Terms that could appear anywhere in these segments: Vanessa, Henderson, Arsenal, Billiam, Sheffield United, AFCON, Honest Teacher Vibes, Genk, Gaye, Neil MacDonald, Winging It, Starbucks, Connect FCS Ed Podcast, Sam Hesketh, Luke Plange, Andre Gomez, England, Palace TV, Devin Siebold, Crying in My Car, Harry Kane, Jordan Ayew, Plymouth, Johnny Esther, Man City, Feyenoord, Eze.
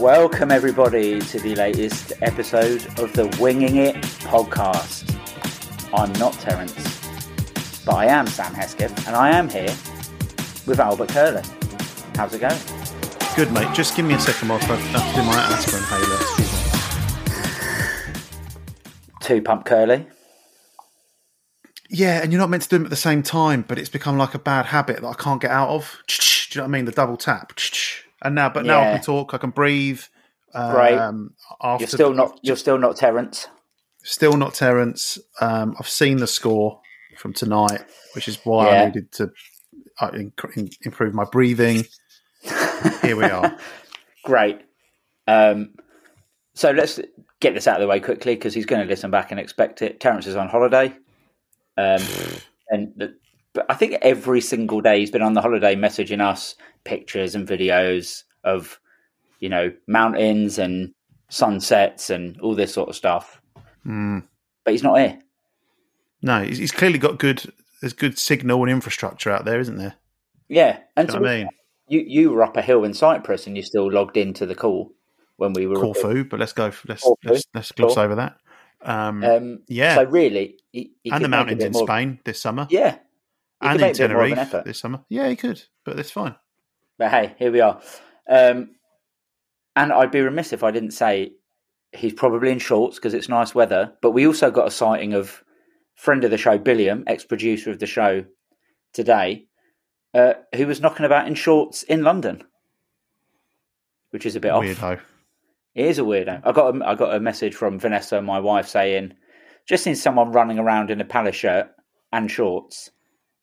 Welcome everybody to the latest episode of the Winging It podcast. I'm not Terence, but I am Sam Hesketh, and I am here with Albert Curly. How's it going? Good, mate. Just give me a second whilst I have to do my aspirin inhaler. Two pump Curly. Yeah, and you're not meant to do them at the same time, but it's become like a bad habit that I can't get out of. Do you know what I mean? The double tap. And now, but now I can talk, I can breathe. Right. You're still not Terence. Still not Terence. I've seen the score from tonight, which is why I needed to improve my breathing. Here we are. Great. So let's get this out of the way quickly because he's going to listen back and expect it. Terence is on holiday. But I think every single day he's been on the holiday messaging us pictures and videos of, you know, mountains and sunsets and all this sort of stuff. Mm. But he's not here. No, he's clearly got good signal and infrastructure out there, isn't there? Yeah. And so I mean, you were up a hill in Cyprus and you still logged into the call when we were Corfu, but let's gloss over that. So really, he the mountains in Spain this summer. Yeah. And in Tenerife this summer. Yeah, he could, but that's fine. But hey, here we are. And I'd be remiss if I didn't say he's probably in shorts because it's nice weather. But we also got a sighting of friend of the show, Billiam, ex-producer of the show today, who was knocking about in shorts in London, which is a bit weirdo. Off. It is a weirdo. I got a message from Vanessa, my wife, saying, just seen someone running around in a Palace shirt and shorts.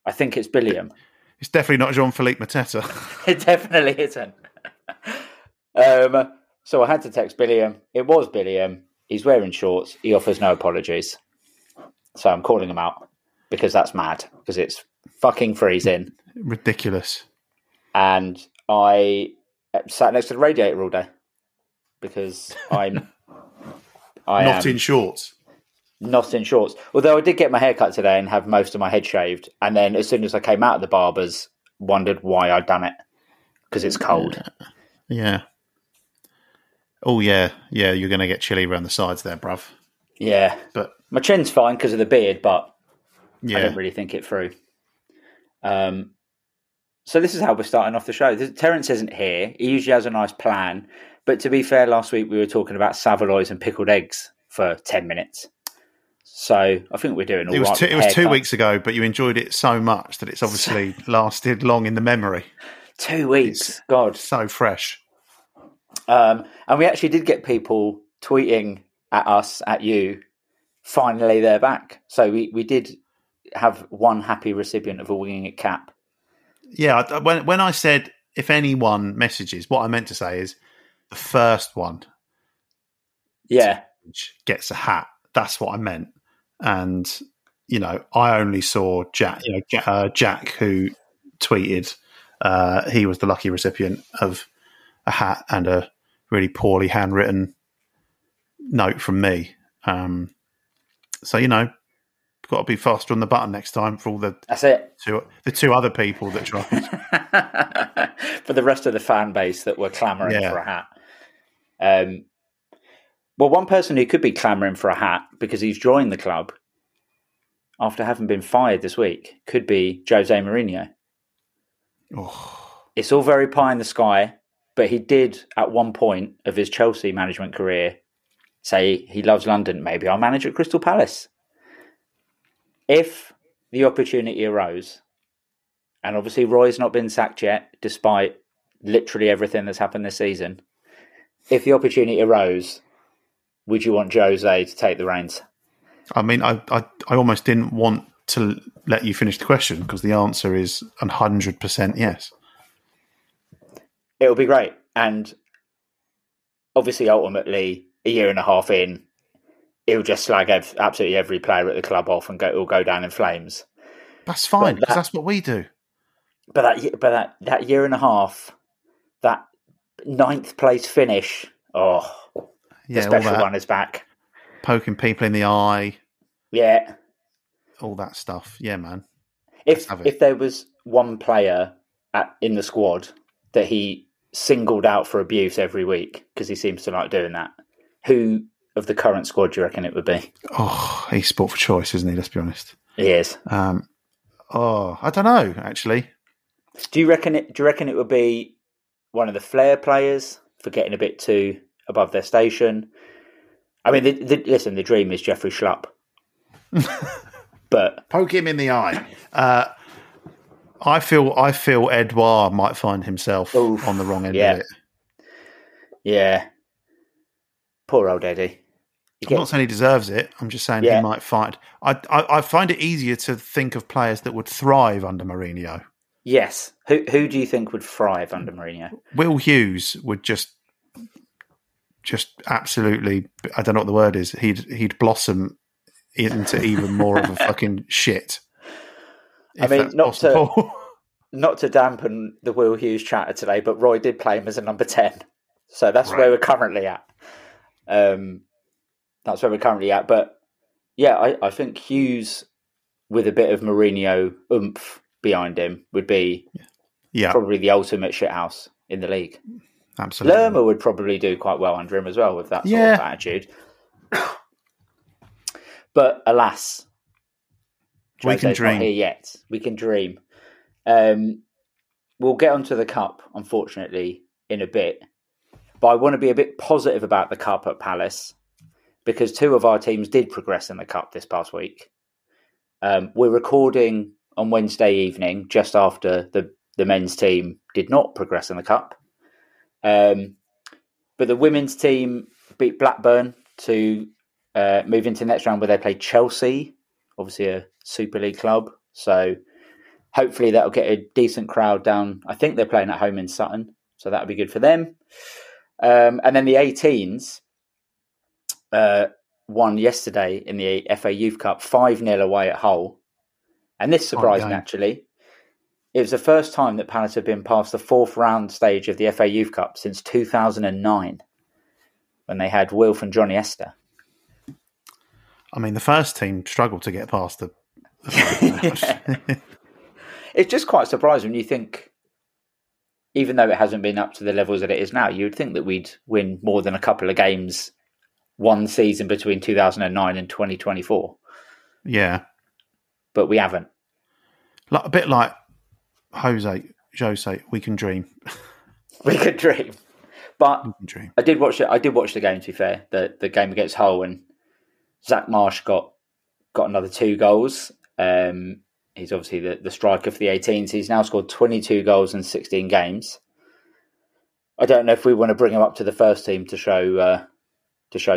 I think it's Billiam. It's definitely not Jean-Philippe Mateta. It definitely isn't. So I had to text Billiam. It was Billiam. He's wearing shorts. He offers no apologies. So I'm calling him out because that's mad, because it's fucking freezing. Ridiculous. And I sat next to the radiator all day because I am in shorts. Not in shorts. Although I did get my hair cut today and have most of my head shaved. And then as soon as I came out of the barber's, wondered why I'd done it. Because it's cold. Yeah. Oh, yeah. Yeah, you're going to get chilly around the sides there, bruv. Yeah. But my chin's fine because of the beard, but I don't really think it through. So this is how we're starting off the show. Terence isn't here. He usually has a nice plan. But to be fair, last week we were talking about Savaloys and pickled eggs for 10 minutes. So I think we're doing all right. It was 2 weeks ago, but you enjoyed it so much that it's obviously lasted long in the memory. 2 weeks. It's God. So fresh. And we actually did get people tweeting at us, at you, finally they're back. So we did have one happy recipient of a Winging It cap. Yeah, when I said, if anyone messages, what I meant to say is the first one gets a hat. That's what I meant. And, you know, I only saw Jack who tweeted he was the lucky recipient of a hat and a really poorly handwritten note from me. So, you know, got to be faster on the button next time for all the two other people that tried. For the rest of the fan base that were clamouring for a hat. Well, one person who could be clamouring for a hat because he's joined the club after having been fired this week could be Jose Mourinho. Oh. It's all very pie in the sky, but he did at one point of his Chelsea management career say he loves London. Maybe I'll manage at Crystal Palace. If the opportunity arose, and obviously Roy's not been sacked yet, despite literally everything that's happened this season, if the opportunity arose... would you want Jose to take the reins? I mean, I almost didn't want to let you finish the question because the answer is 100% yes. It'll be great. And obviously, ultimately, a year and a half in, he'll just slag absolutely every player at the club off and it'll go down in flames. That's fine, because that's what we do. But that year and a half, that ninth place finish, oh... yeah, the special one is back. Poking people in the eye. Yeah. All that stuff. Yeah, man. If there was one player in the squad that he singled out for abuse every week, because he seems to like doing that, who of the current squad do you reckon it would be? Oh, he's sport for choice, isn't he? Let's be honest. He is. I don't know, actually. Do you reckon it would be one of the flair players for getting a bit too above their station? I mean, listen, the dream is Jeffrey Schlupp. But poke him in the eye. I feel Edouard might find himself on the wrong end of it. Yeah. Poor old Eddie. I'm not saying he deserves it. I'm just saying he might find... I find it easier to think of players that would thrive under Mourinho. Yes. Who do you think would thrive under Mourinho? Will Hughes would just absolutely... I don't know what the word is. He'd blossom into even more of a fucking shit. I mean, not to dampen the Will Hughes chatter today, but Roy did play him as a number 10. So that's right. Where we're currently at. That's where we're currently at. But yeah, I think Hughes with a bit of Mourinho oomph behind him would be probably the ultimate shithouse in the league. Absolutely. Lerma would probably do quite well under him as well with that sort of attitude. But alas, we can dream. Not here yet. We can dream. We'll get onto the cup, unfortunately, in a bit. But I want to be a bit positive about the cup at Palace, because two of our teams did progress in the cup this past week. We're recording on Wednesday evening, just after the men's team did not progress in the cup. But the women's team beat Blackburn to move into the next round, where they play Chelsea, obviously a Super League club. So hopefully that'll get a decent crowd down. I think they're playing at home in Sutton, so that'll be good for them. And then the 18s won yesterday in the FA Youth Cup 5-0 away at Hull. And this surprised naturally. It was the first time that Palace had been past the fourth round stage of the FA Youth Cup since 2009, when they had Wilf and Johnny Esther. I mean, the first team struggled to get past the It's just quite surprising when you think, even though it hasn't been up to the levels that it is now, you would think that we'd win more than a couple of games one season between 2009 and 2024. Yeah. But we haven't. Like, a bit like Jose, we can dream. We can dream. But can dream. I did watch the game, to be fair, the game against Hull, and Zach Marsh got another 2 goals. He's obviously the striker for the 18s. He's now scored 22 goals in 16 games. I don't know if we want to bring him up to the first team to show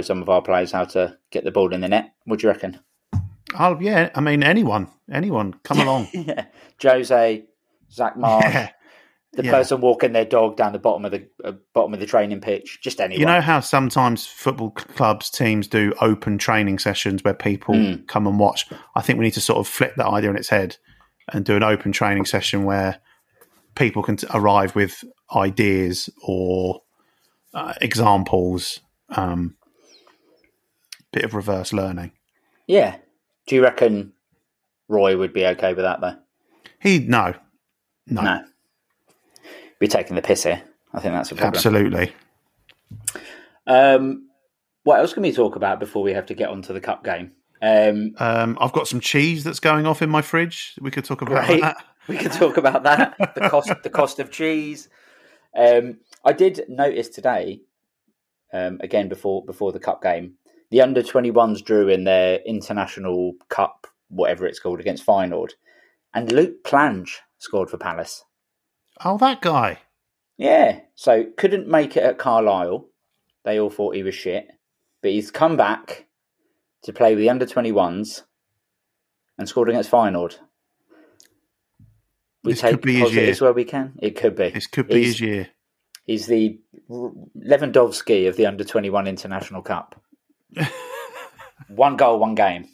some of our players how to get the ball in the net. What do you reckon? Oh, yeah, I mean, anyone, come along. Yeah. Jose, Zach Marsh, the person walking their dog down the bottom of the training pitch, just anyone. You know how sometimes football clubs, teams do open training sessions where people come and watch? I think we need to sort of flip that idea on its head and do an open training session where people can arrive with ideas or examples, bit of reverse learning. Yeah. Do you reckon Roy would be okay with that, though? No. Be taking the piss here. I think that's a problem. Absolutely. What else can we talk about before we have to get onto the cup game? I've got some cheese that's going off in my fridge. We could talk about that. We could talk about that. The cost of cheese. I did notice today, again before the cup game, the under-21s drew in their international cup, whatever it's called, against Feyenoord, and Luke Plange scored for Palace. Oh, that guy. Yeah. So couldn't make it at Carlisle. They all thought he was shit. But he's come back to play with the under-21s and scored against Feyenoord. This could be his year. Where we can. It could be. This could be his year. He's the Lewandowski of the under-21 International Cup. 1 goal, 1 game.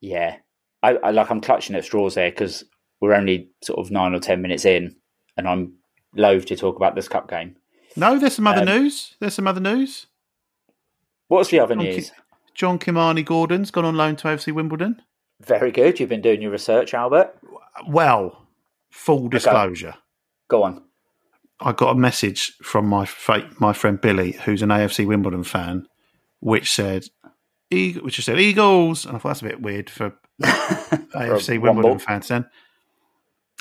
Yeah. I'm clutching at straws here because we're only sort of 9 or 10 minutes in, and I'm loath to talk about this cup game. No, there's some other news. What's the other news? John Kimani Gordon's gone on loan to AFC Wimbledon. Very good. You've been doing your research, Albert. Well, full disclosure. Go on. I got a message from my friend Billy, who's an AFC Wimbledon fan, which said Eagles, and I thought that's a bit weird for AFC Wimbledon fans then.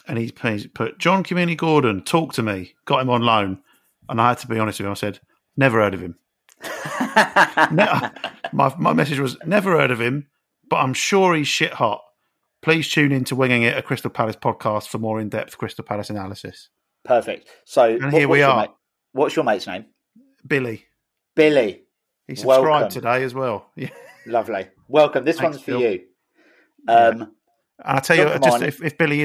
And he put, John Community Gordon, talk to me. Got him on loan. And I had to be honest with him. I said, never heard of him. My message was, never heard of him, but I'm sure he's shit hot. Please tune in to Winging It, a Crystal Palace podcast, for more in-depth Crystal Palace analysis. Perfect. So, and here we are. What's your mate's name? Billy. Billy. He subscribed today as well. Yeah. Lovely. Welcome. This Thanks, one's for Bill. You. Yeah. And I tell you, just if Billy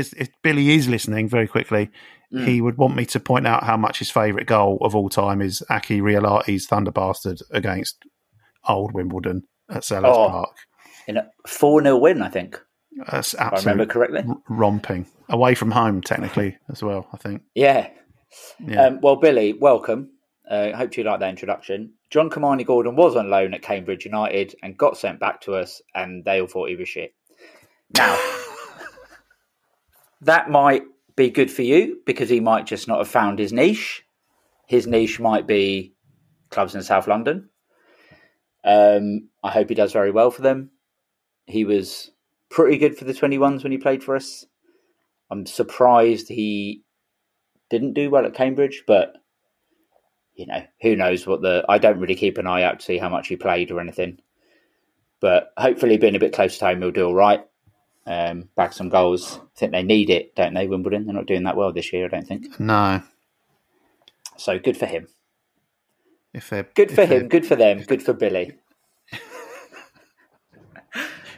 is listening, very quickly, he would want me to point out how much his favourite goal of all time is Aki Rialati's Thunder Bastard against old Wimbledon at Sellers Park in a 4-0 win, I think. That's absolutely, if I remember correctly, romping away from home, technically as well, I think. Yeah. Well, Billy, welcome. I hope you like that introduction. John Comani Gordon was on loan at Cambridge United and got sent back to us, and they all thought he was shit. Now, that might be good for you because he might just not have found his niche. His niche might be clubs in South London. I hope he does very well for them. He was pretty good for the 21s when he played for us. I'm surprised he didn't do well at Cambridge, but, you know, who knows what the... I don't really keep an eye out to see how much he played or anything. But hopefully being a bit close to home, he'll do all right. Bag some goals. I think they need it, don't they, Wimbledon? They're not doing that well this year, I don't think. No. So good for him. Good for them. Good for Billy.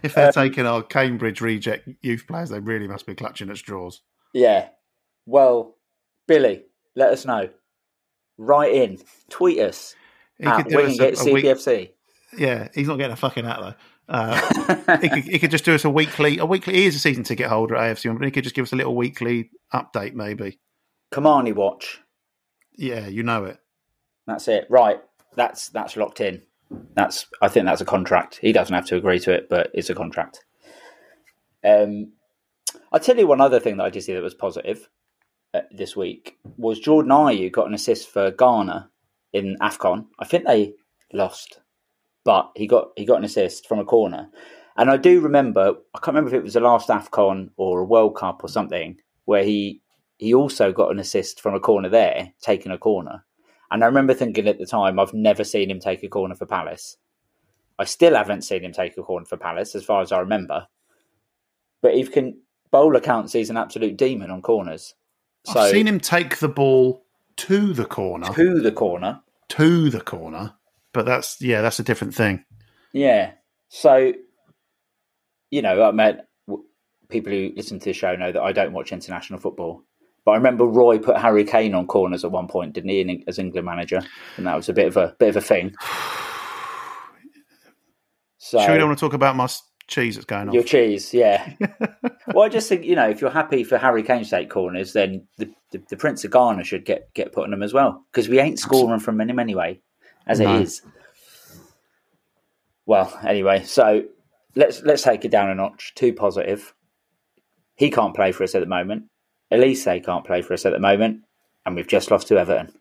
If they're taking our Cambridge reject youth players, they really must be clutching at straws. Yeah. Well, Billy, let us know. Write in. Tweet us. He could do us at CBFC. Yeah, he's not getting a fucking hat though. He could just do us a weekly. He is a season ticket holder at AFC, but he could just give us a little weekly update, maybe. Kamani watch. Yeah, you know it. That's it. Right. That's locked in. I think that's a contract. He doesn't have to agree to it, but it's a contract. I'll tell you one other thing that I did see that was positive this week was Jordan Ayew got an assist for Ghana in AFCON. I think they lost. But he got an assist from a corner. And I do remember, I can't remember if it was the last AFCON or a World Cup or something, where he also got an assist from a corner there, taking a corner. And I remember thinking at the time, I've never seen him take a corner for Palace. I still haven't seen him take a corner for Palace, as far as I remember. But he can, bowler counts, he's an absolute demon on corners. So, I've seen him take the ball to the corner. But that's a different thing. Yeah. So, you know, I mean, people who listen to the show know that I don't watch international football. But I remember Roy put Harry Kane on corners at one point, didn't he, as England manager? And that was a bit of a thing. So, sure, we don't want to talk about my cheese that's going on. Your cheese, yeah. Well, I just think, you know, if you're happy for Harry Kane to take corners, then the Prince of Ghana should get put on them as well. Because we ain't scoring from him anyway. It is. Well, anyway, so let's take it down a notch. Too positive. He can't play for us at the moment. Elise can't play for us at the moment. And we've just lost to Everton.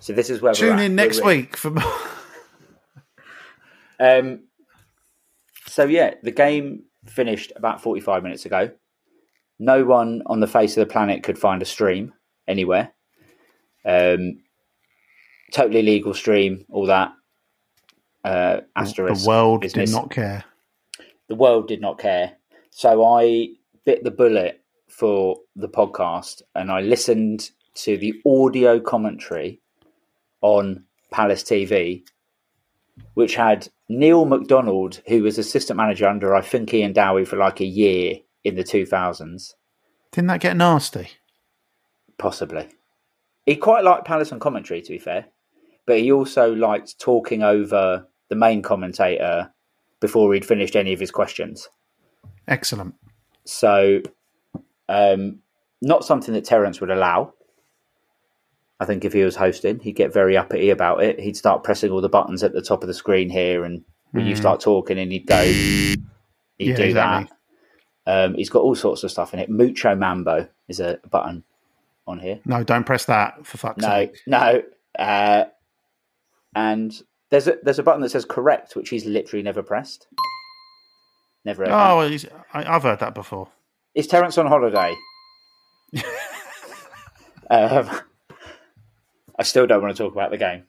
So this is where we're at. Tune in next week for more. So, yeah, the game finished about 45 minutes ago. No one on the face of the planet could find a stream anywhere. Totally legal stream, all that. Asterisk. The world business. Did not care. The world did not care. So I bit the bullet for the podcast and I listened to the audio commentary on Palace TV, which had Neil MacDonald, who was assistant manager under, I think, Ian Dowie for like a year in the 2000s. Didn't that get nasty? Possibly. He quite liked Palace on commentary, to be fair. But he also liked talking over the main commentator before he'd finished any of his questions. Excellent. So, not something that Terence would allow. I think if he was hosting, he'd get very uppity about it. He'd start pressing all the buttons at the top of the screen here, and when you start talking, and he'd go, he'd do that. He's got all sorts of stuff in it. Mucho Mambo is a button on here. No, don't press that, for fuck's sake. No. And there's a button that says correct, which he's literally never pressed. Never heard that. Well, I've heard that before. Is Terence on holiday? I still don't want to talk about the game.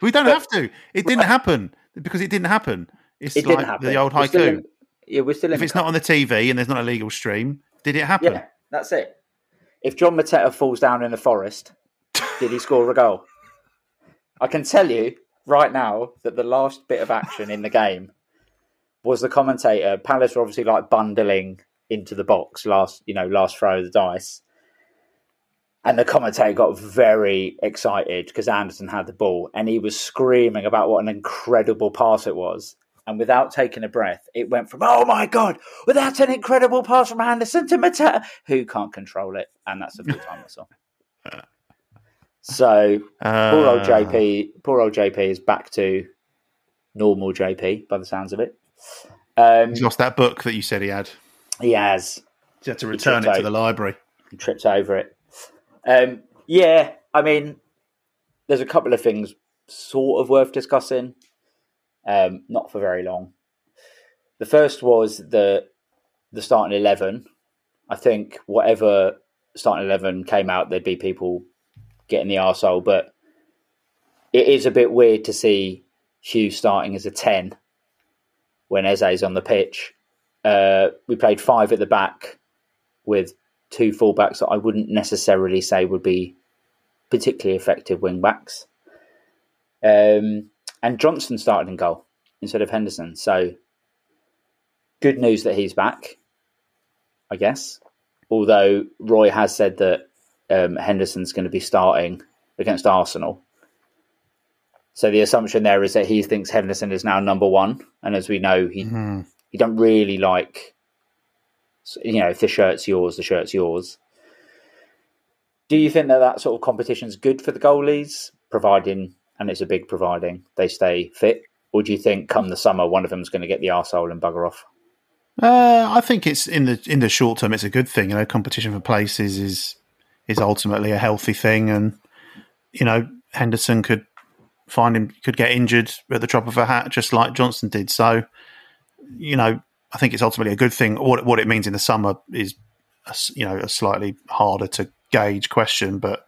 We don't have to. It didn't happen because it didn't happen. It's it like happen. The old haiku. We're still in if it's not on the TV and there's not a legal stream, did it happen? Yeah, that's it. If John Mateta falls down in the forest, did he score a goal? I can tell you right now that the last bit of action in the game was the commentator. Palace were obviously like bundling into the box last throw of the dice. And the commentator got very excited because Anderson had the ball and he was screaming about what an incredible pass it was. And without taking a breath, it went from, oh my God, well, that's an incredible pass from Anderson to Mateta, who can't control it. And that's a full-time whistle. So poor old JP is back to normal JP by the sounds of it. He's lost that book that you said he had. He has. He had to return it to the library. He tripped over it. Yeah, I mean, there's a couple of things sort of worth discussing, not for very long. The first was the starting 11. I think whatever starting 11 came out, there'd be people getting the arsehole, but it is a bit weird to see Hughes starting as a 10 when Eze's on the pitch. We played 5 at the back with 2 fullbacks that I wouldn't necessarily say would be particularly effective wing backs. And Johnson started in goal instead of Henderson. So good news that he's back, I guess. Although Roy has said that Henderson's going to be starting against Arsenal. So the assumption there is that he thinks Henderson is now number 1. And as we know, he don't really like... You know, if the shirt's yours, the shirt's yours. Do you think that sort of competition's good for the goalies, providing, and it's a big providing, they stay fit? Or do you think come the summer, one of them's going to get the arsehole and bugger off? I think it's in the short term, it's a good thing. You know, competition for places is ultimately a healthy thing, and you know, Henderson could get injured at the drop of a hat, just like Johnson did. So, you know. I think it's ultimately a good thing. What it means in the summer is, a slightly harder to gauge question. But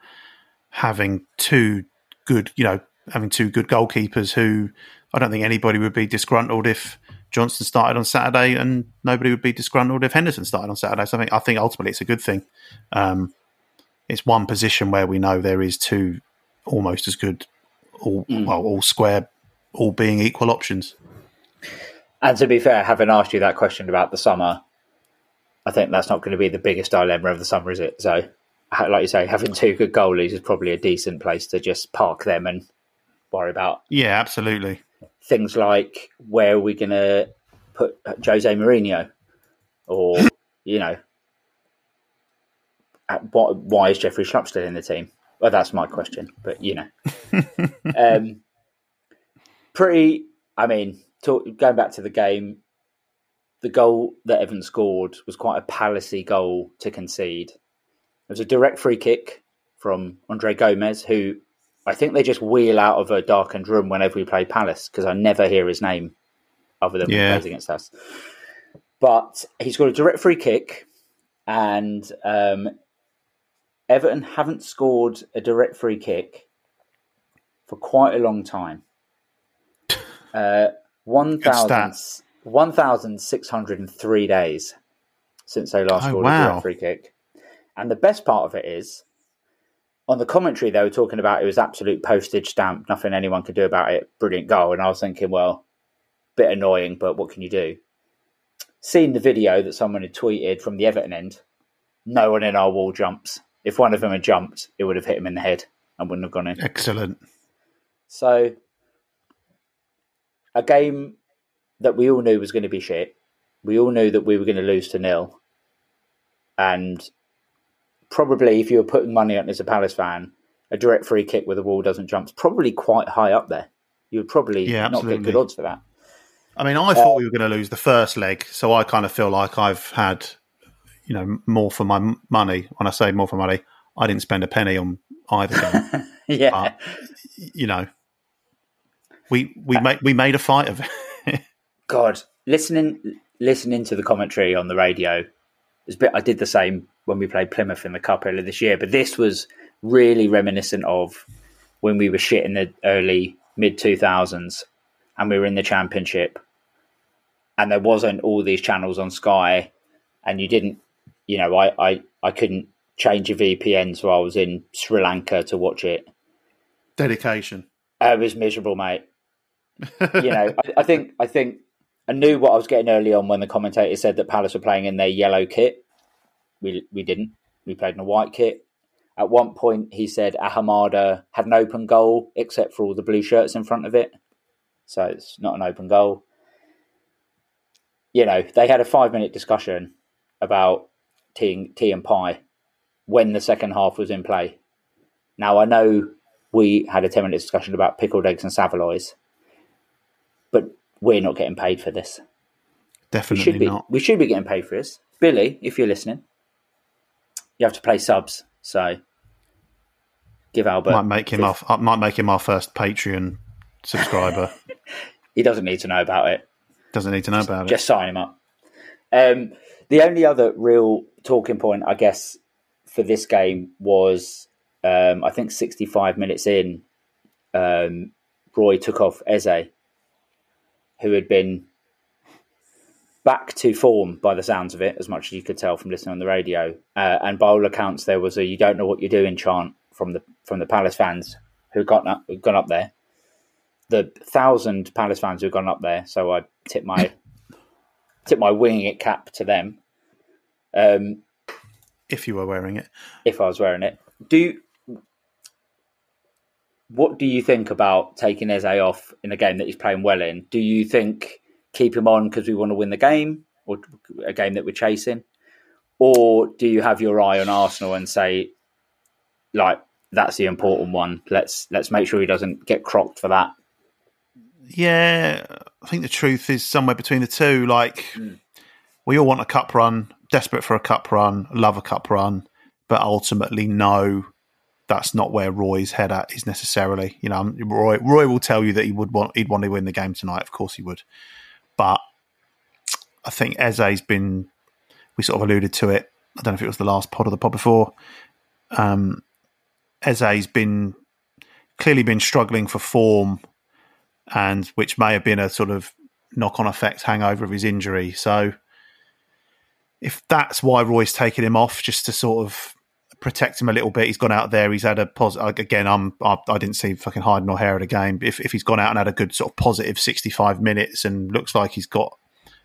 having two good goalkeepers, who I don't think anybody would be disgruntled if Johnson started on Saturday, and nobody would be disgruntled if Henderson started on Saturday. So I think ultimately it's a good thing. It's one position where we know there is two almost as good, all square, all being equal options. And to be fair, having asked you that question about the summer, I think that's not going to be the biggest dilemma of the summer, is it? So, like you say, having two good goalies is probably a decent place to just park them and worry about. Yeah, absolutely. Things like, where are we going to put Jose Mourinho? Or, why is Jeffrey Schlupp still in the team? Well, that's my question, but, going back to the game, the goal that Evan scored was quite a Palace-y goal to concede. It was a direct free kick from Andre Gomez, who I think they just wheel out of a darkened room whenever we play Palace, because I never hear his name other than when he plays against us. But he's got a direct free kick, and Everton haven't scored a direct free kick for quite a long time. 1,603 days since they last scored a direct free kick. And the best part of it is, on the commentary they were talking about it was absolute postage stamp, nothing anyone could do about it, brilliant goal. And I was thinking, well, bit annoying, but what can you do? Seeing the video that someone had tweeted from the Everton end, no one in our wall jumps. If one of them had jumped, it would have hit him in the head and wouldn't have gone in. Excellent. So... a game that we all knew was going to be shit. We all knew that we were going to lose to nil. And probably if you were putting money on as a Palace fan, a direct free kick where the wall doesn't jump is probably quite high up there. You would probably not get good odds for that. I mean, I thought we were going to lose the first leg, so I kind of feel like I've had you know, more for my money. When I say more for money, I didn't spend a penny on either game. Yeah, but, you know, we made a fight of it. God, listening to the commentary on the radio, it's a bit. I did the same when we played Plymouth in the Cup earlier this year, but this was really reminiscent of when we were shit in the early mid 2000s, and we were in the Championship, and there wasn't all these channels on Sky, and you didn't, you know, I couldn't change a VPN, so I was in Sri Lanka to watch it. Dedication. It was miserable, mate. You know, I think I knew what I was getting early on when the commentator said that Palace were playing in their yellow kit. We didn't. We played in a white kit. At one point, he said Ahamada had an open goal, except for all the blue shirts in front of it. So it's not an open goal. You know, they had a 5-minute discussion about tea and pie when the second half was in play. Now, I know we had a 10-minute discussion about pickled eggs and saveloys, but we're not getting paid for this. Definitely not. We should be getting paid for this. Billy, if you're listening, you have to play subs. So, give Albert. Might make him our first Patreon subscriber. He doesn't need to know about it. Just sign him up. The only other real talking point, I guess, for this game was, I think 65 minutes in, Roy took off Eze, who had been back to form by the sounds of it, as much as you could tell from listening on the radio. And by all accounts, there was a "you don't know what you're doing" chant from the Palace fans who gone up there. The 1,000 Palace fans who've gone up there, so I tip my winging it cap to them. If you were wearing it, if I was wearing it, what do you think about taking Eze off in a game that he's playing well in? Do you think keep him on because we want to win the game, or a game that we're chasing, or do you have your eye on Arsenal and say, like, that's the important one? Let's make sure he doesn't get crocked for that. Yeah, I think the truth is somewhere between the two. Like, we all want a cup run, desperate for a cup run, love a cup run, but ultimately, no, that's not where Roy's head at is necessarily. You know, Roy will tell you that he'd want to win the game tonight. Of course, he would. But I think Eze's been, we sort of alluded to it. I don't know if it was the last pod or the pod before. Eze's been clearly struggling for form, and which may have been a sort of knock-on effect hangover of his injury. So if that's why Roy's taking him off, just to sort of protect him a little bit, he's gone out there, he's had a positive. Again, I didn't see fucking hide nor hair of the game. If he's gone out and had a good sort of positive 65 minutes and looks like he's got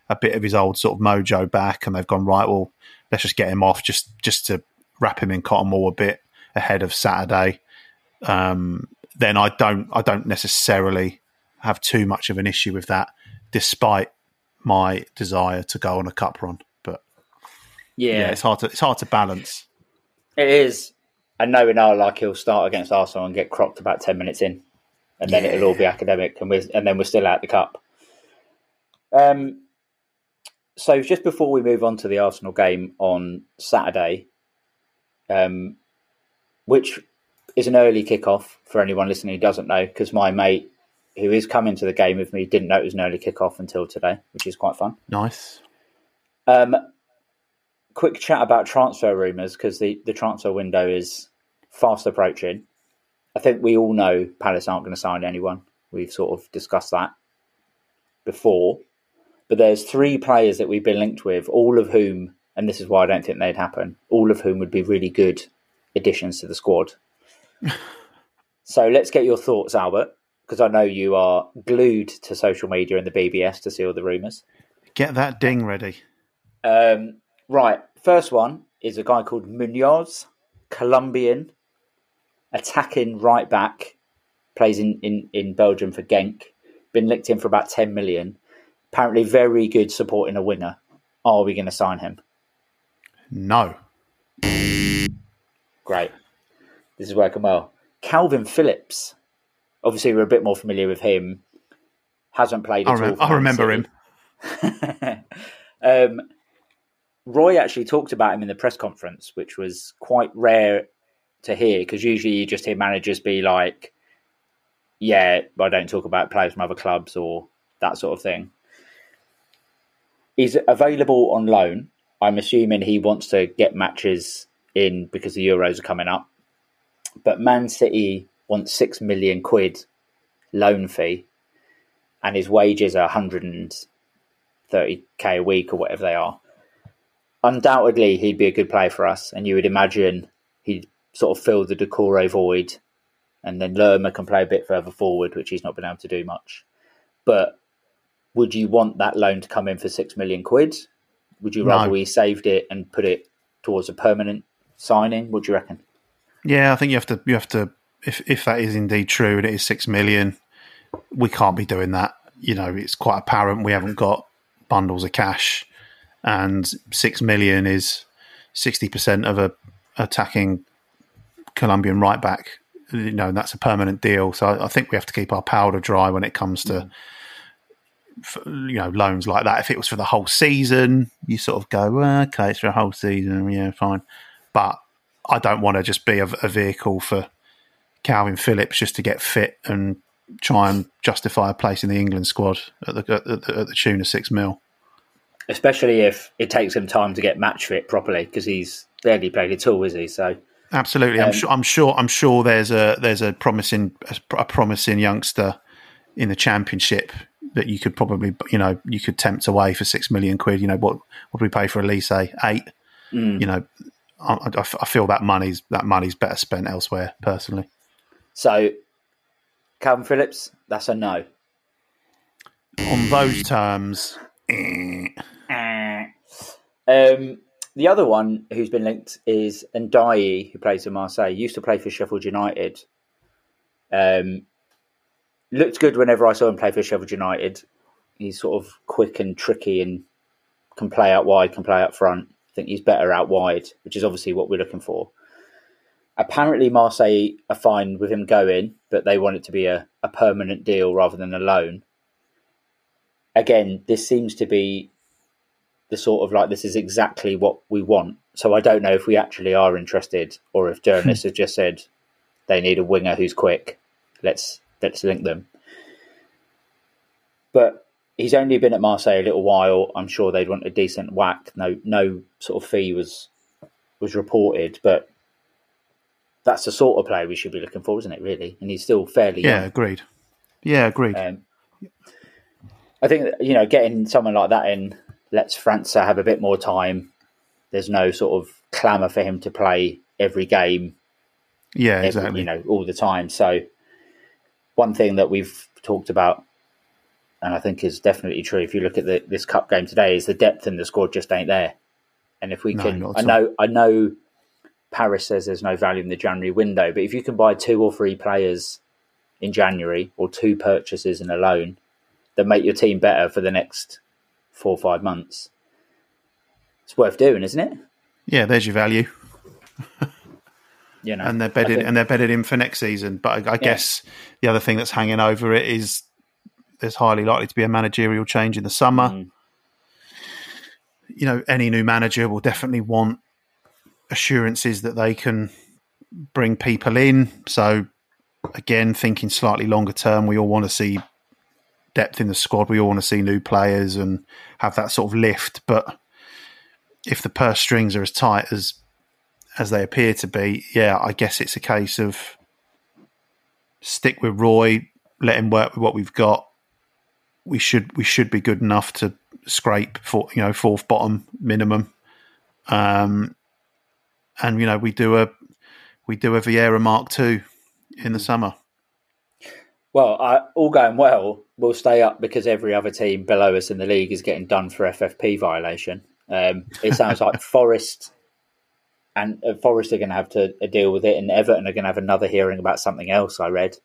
a bit of his old sort of mojo back, and they've gone, right, well, let's just get him off just to wrap him in cotton wool a bit ahead of Saturday, then I don't necessarily have too much of an issue with that, despite my desire to go on a cup run. But yeah, it's hard to balance. It is. And knowing our luck, he'll start against Arsenal and get crocked about 10 minutes in, and then it'll all be academic, and then we're still out the cup. So just before we move on to the Arsenal game on Saturday, which is an early kickoff for anyone listening who doesn't know, because my mate who is coming to the game with me didn't know it was an early kickoff until today, which is quite fun. Nice. Quick chat about transfer rumours, because the transfer window is fast approaching. I think we all know Palace aren't going to sign anyone. We've sort of discussed that before. But there's three players that we've been linked with, all of whom, and this is why I don't think they'd happen, all of whom would be really good additions to the squad. So let's get your thoughts, Albert, because I know you are glued to social media and the BBS to see all the rumours. Get that ding ready. Right, first one is a guy called Munoz, Colombian, attacking right back, plays in Belgium for Genk, been linked in for about 10 million. Apparently very good supporting a winner. Are we going to sign him? No. Great. This is working well. Calvin Phillips. Obviously, we're a bit more familiar with him. Hasn't played at all. I remember him. Roy actually talked about him in the press conference, which was quite rare to hear, because usually you just hear managers be like, yeah, I don't talk about players from other clubs or that sort of thing. He's available on loan. I'm assuming he wants to get matches in because the Euros are coming up. But Man City wants £6 million loan fee, and his wages are 130k a week or whatever they are. Undoubtedly, he'd be a good player for us, and you would imagine he'd sort of fill the Decore void, and then Lerma can play a bit further forward, which he's not been able to do much. But would you want that loan to come in for £6 million? Would you rather we saved it and put it towards a permanent signing? What do you reckon? Yeah, I think you have to. If that is indeed true and it is £6 million, we can't be doing that. You know, it's quite apparent we haven't got bundles of cash, and £6 million is 60% of a attacking Colombian right back. You know, that's a permanent deal. So I think we have to keep our powder dry when it comes to loans like that. If it was for the whole season, you sort of go, okay, it's for a whole season, yeah, fine. But I don't want to just be a vehicle for Calvin Phillips just to get fit and try and justify a place in the England squad at the tune of £6 million. Especially if it takes him time to get match fit properly, because he's barely played at all, is he? So absolutely, I'm sure there's a promising youngster in the Championship that you could probably tempt away for £6 million. You know, what do we pay for Elise? 8. You know, I feel that money's better spent elsewhere personally. So, Calvin Phillips, that's a no. On those terms. The other one who's been linked is Ndiaye, who plays for Marseille. Used to play for Sheffield United. Looked good whenever I saw him play for Sheffield United. He's sort of quick and tricky and can play out wide, can play out front. I think he's better out wide, which is obviously what we're looking for. Apparently, Marseille are fine with him going, but they want it to be a permanent deal rather than a loan. Again, this seems to be the sort of like, this is exactly what we want. So I don't know if we actually are interested, or if journalists have just said they need a winger who's quick. Let's link them. But he's only been at Marseille a little while. I'm sure they'd want a decent whack. No sort of fee was reported, but that's the sort of player we should be looking for, isn't it, really? And he's still fairly young. Yeah, agreed. I think, getting someone like that in lets França have a bit more time. There's no sort of clamour for him to play every game. Yeah, exactly. All the time. So one thing that we've talked about, and I think is definitely true, if you look at this cup game today, is the depth in the squad just ain't there. And if we I know. Paris says there's no value in the January window, but if you can buy 2 or 3 players in January, or 2 purchases in a loan that make your team better for the next 4 or 5 months, it's worth doing, isn't it? Yeah, there's your value. And they're bedded in for next season. But I guess the other thing that's hanging over it is there's highly likely to be a managerial change in the summer. You know, any new manager will definitely want assurances that they can bring people in. So again, thinking slightly longer term, we all want to see depth in the squad. We all want to see new players and have that sort of lift. But if the purse strings are as tight as they appear to be, yeah, I guess it's a case of stick with Roy, let him work with what we've got. We should be good enough to scrape for 4th bottom minimum. And we do a Vieira Mark II in the summer. Well, all going well, we'll stay up because every other team below us in the league is getting done for FFP violation. It sounds like Forest are going to have to deal with it, and Everton are going to have another hearing about something else, I read.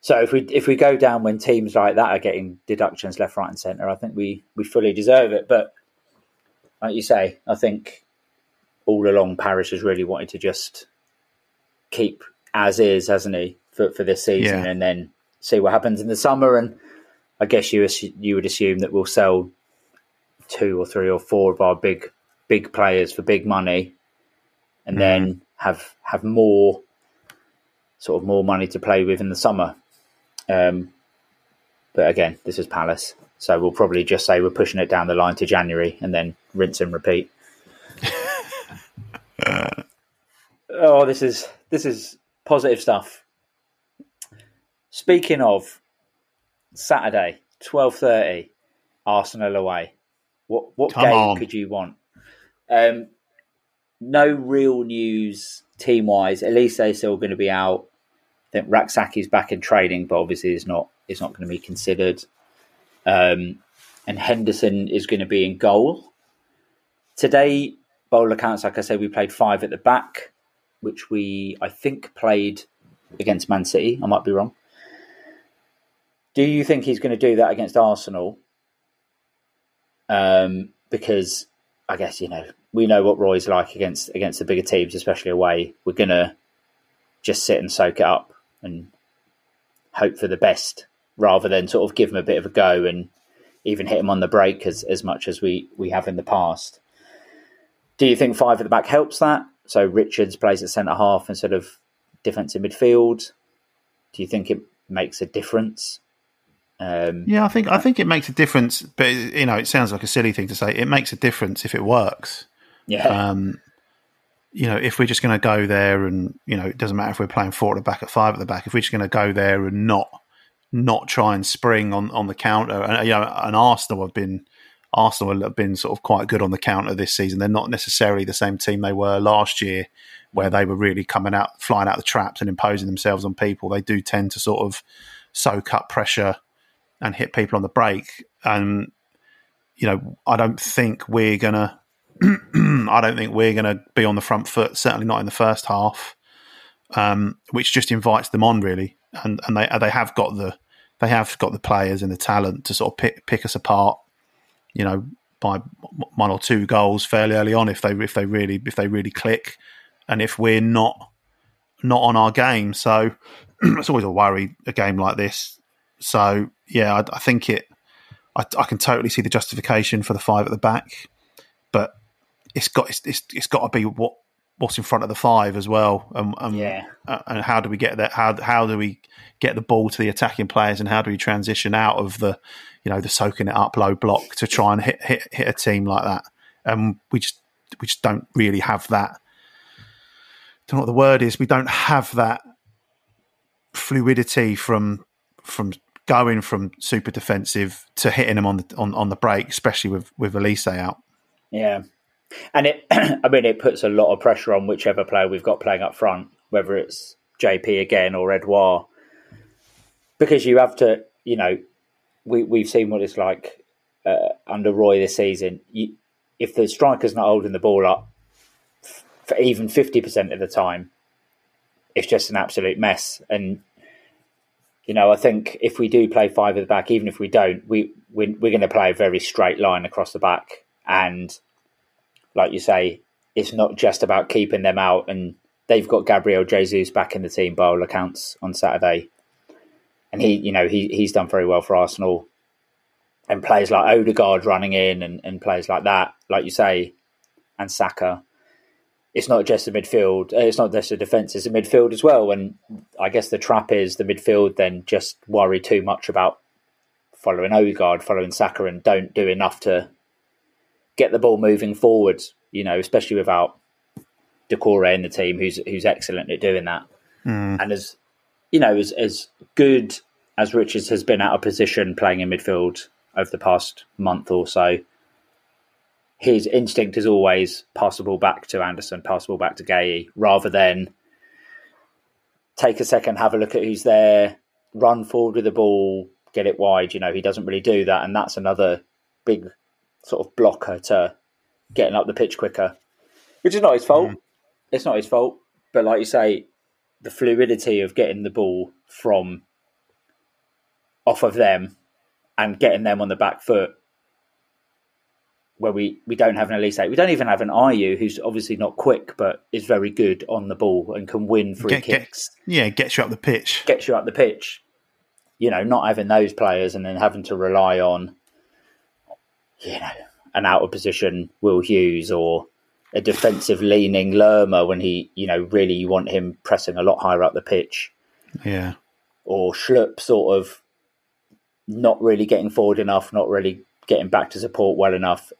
So if we go down when teams like that are getting deductions left, right, and centre, I think we fully deserve it. But like you say, I think all along, Paris has really wanted to just keep as is, hasn't he, for this season, and then see what happens in the summer. And I guess you would assume that we'll sell two or three or four of our big players for big money, and then have more sort of more money to play with in the summer. But again, this is Palace, so we'll probably just say we're pushing it down the line to January and then rinse and repeat. Oh, this is positive stuff. Speaking of Saturday, 12:30, Arsenal away. What Come game on. Could you want? No real news team-wise. Elise is still going to be out. I think Raksaki's back in training, but obviously is not going to be considered. And Henderson is going to be in goal. Today, bowl accounts, like I said, we played five at the back, which we, I think, played against Man City. I might be wrong. Do you think he's going to do that against Arsenal? Because I guess, you know, we know what Roy's like against the bigger teams, especially away. We're going to just sit and soak it up and hope for the best rather than sort of give him a bit of a go and even hit him on the break as much as we have in the past. Do you think five at the back helps that? So Richards plays at centre-half instead of defensive midfield. Do you think it makes a difference? Yeah, I think it makes a difference, but you know, it sounds like a silly thing to say. It makes a difference if it works. Yeah. You know, if we're just going to go there and, you know, it doesn't matter if we're playing four at the back or five at the back, if we're just going to go there and not try and spring on the counter, and you know, and Arsenal have been sort of quite good on the counter this season. They're not necessarily the same team they were last year, where they were really flying out the traps and imposing themselves on people. They do tend to sort of soak up pressure and hit people on the break. And, you know, I don't think we're going to be on the front foot, certainly not in the first half, which just invites them on, really. And they have got the players and the talent to sort of pick us apart, you know, by one or two goals fairly early on if they really click, and if we're not on our game. So it's always a worry, a game like this. So yeah, I think it. I can totally see the justification for the five at the back, but it's got to be what's in front of the five as well. And how do we get that? How do we get the ball to the attacking players, and how do we transition out of the, you know, the soaking it up low block to try and hit a team like that? And we just don't really have that. I don't know what the word is. We don't have that fluidity from going from super defensive to hitting them on the break, especially with Elise out. Yeah. And it, I mean, it puts a lot of pressure on whichever player we've got playing up front, whether it's JP again or Edouard, because you have to, you know, we've seen what it's like under Roy this season. If the striker's not holding the ball up for even 50% of the time, it's just an absolute mess. And, you know, I think if we do play five at the back, even if we don't, we're going to play a very straight line across the back. And like you say, it's not just about keeping them out. And they've got Gabriel Jesus back in the team by all accounts on Saturday. And he's done very well for Arsenal. And players like Odegaard running in and players like that, like you say, and Saka. It's not just the midfield. It's not just the defence. It's the midfield as well. And I guess the trap is the midfield then just worry too much about following Odegaard, following Saka, and don't do enough to get the ball moving forward. You know, especially without Decore in the team, who's excellent at doing that. Mm. And as you know, as good as Richards has been out of position playing in midfield over the past month or so, his instinct is always pass the ball back to Anderson, pass the ball back to Gaye, rather than take a second, have a look at who's there, run forward with the ball, get it wide. You know, he doesn't really do that. And that's another big sort of blocker to getting up the pitch quicker, which is not his fault. Mm. It's not his fault. But like you say, the fluidity of getting the ball from off of them and getting them on the back foot, where we don't have an Elise. We don't even have an IU, who's obviously not quick, but is very good on the ball and can win free kicks. Gets you up the pitch. You know, not having those players and then having to rely on, you know, an out of position Will Hughes or a defensive leaning Lerma when he, you know, really you want him pressing a lot higher up the pitch. Yeah. Or Schlupp sort of not really getting forward enough, not really getting back to support well enough.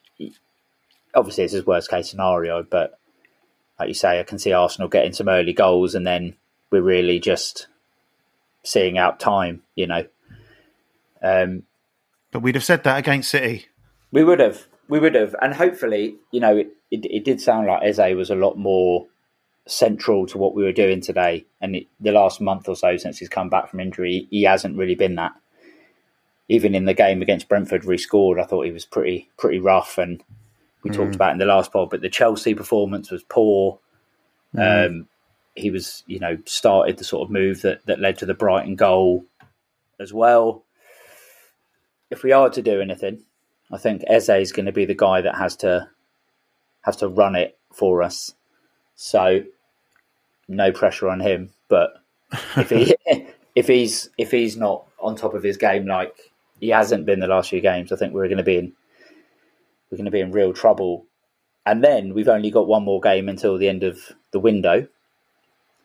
Obviously, it's his worst case scenario, but like you say, I can see Arsenal getting some early goals and then we're really just seeing out time, you know. But we'd have said that against City. We would have. And hopefully, you know, it did sound like Eze was a lot more central to what we were doing today. And the last month or so since he's come back from injury, he hasn't really been that. Even in the game against Brentford, where he scored, I thought he was pretty rough. And we talked about in the last pod, but the Chelsea performance was poor. He was, you know, started the sort of move that led to the Brighton goal as well. If we are to do anything, I think Eze is going to be the guy that has to run it for us. So no pressure on him. But if he if he's not on top of his game like he hasn't been the last few games, I think we're going to be in real trouble. And then we've only got one more game until the end of the window,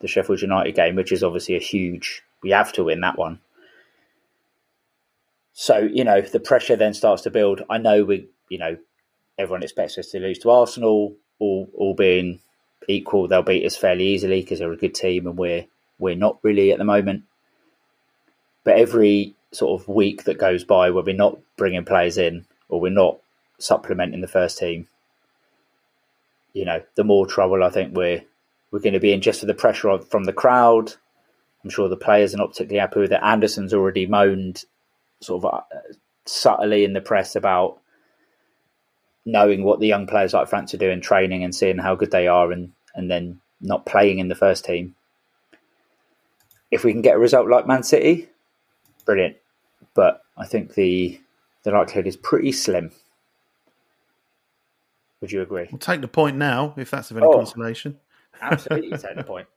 the Sheffield United game, which is obviously we have to win that one. So, you know, the pressure then starts to build. I know everyone expects us to lose to Arsenal, all being equal. They'll beat us fairly easily because they're a good team and we're not really at the moment. But every sort of week that goes by where we're not bringing players in or we're not supplementing the first team, you know, the more trouble I think we're going to be in, just for the pressure from the crowd. I'm sure the players are not particularly happy with it. Anderson's already moaned sort of subtly in the press about knowing what the young players like France are doing, training and seeing how good they are and then not playing in the first team. If we can get a result like Man City, brilliant. But I think the likelihood is pretty slim. Would you agree? We'll take the point now, if that's of any consolation. Absolutely, take the point.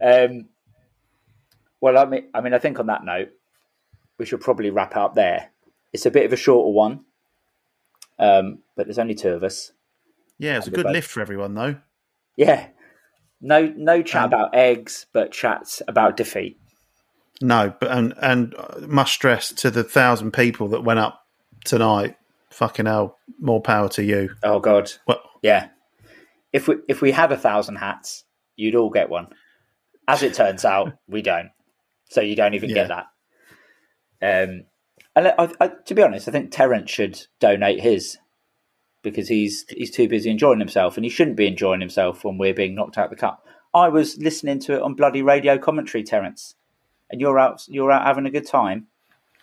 Well, I mean, I think on that note, we should probably wrap up there. It's a bit of a shorter one, but there's only two of us. Yeah, it's a good lift for everyone, though. Yeah. No chat about eggs, but chats about defeat. No, but and must stress to the 1,000 people that went up tonight, fucking hell, more power to you. Oh God, well, yeah. If we had 1,000 hats, you'd all get one. As it turns out, we don't. So you don't even get that. And I, to be honest, I think Terence should donate his. Because he's too busy enjoying himself, and he shouldn't be enjoying himself when we're being knocked out of the cup. I was listening to it on bloody radio commentary, Terence, and you're out having a good time.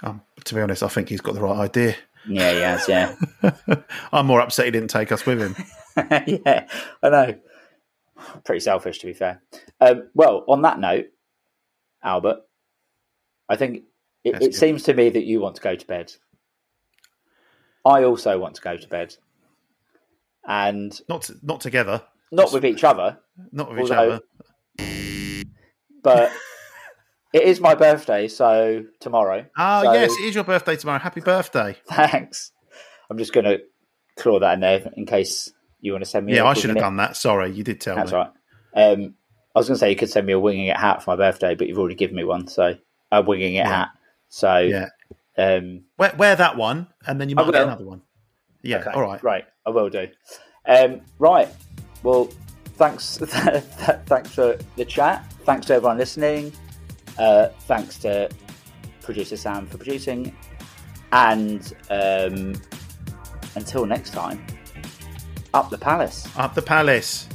To be honest, I think he's got the right idea. Yeah, he has. Yeah, I'm more upset he didn't take us with him. Yeah, I know. Pretty selfish, to be fair. Well, on that note, Albert, I think it seems to me that you want to go to bed. I also want to go to bed. And not together, not with each other, But it is my birthday, so tomorrow. Yes, it is your birthday tomorrow. Happy birthday! Thanks. I'm just going to claw that in there in case you want to send me. Yeah, I should have done that. Sorry, you did tell me. That's all right. I was going to say you could send me a Winging It hat for my birthday, but you've already given me one, so a Winging It hat. So yeah, wear that one, and then you might get another one. Yeah, okay. All right. Right, I will do. Right, well, thanks for the chat. Thanks to everyone listening. Thanks to producer Sam for producing. And until next time, up the palace. Up the palace.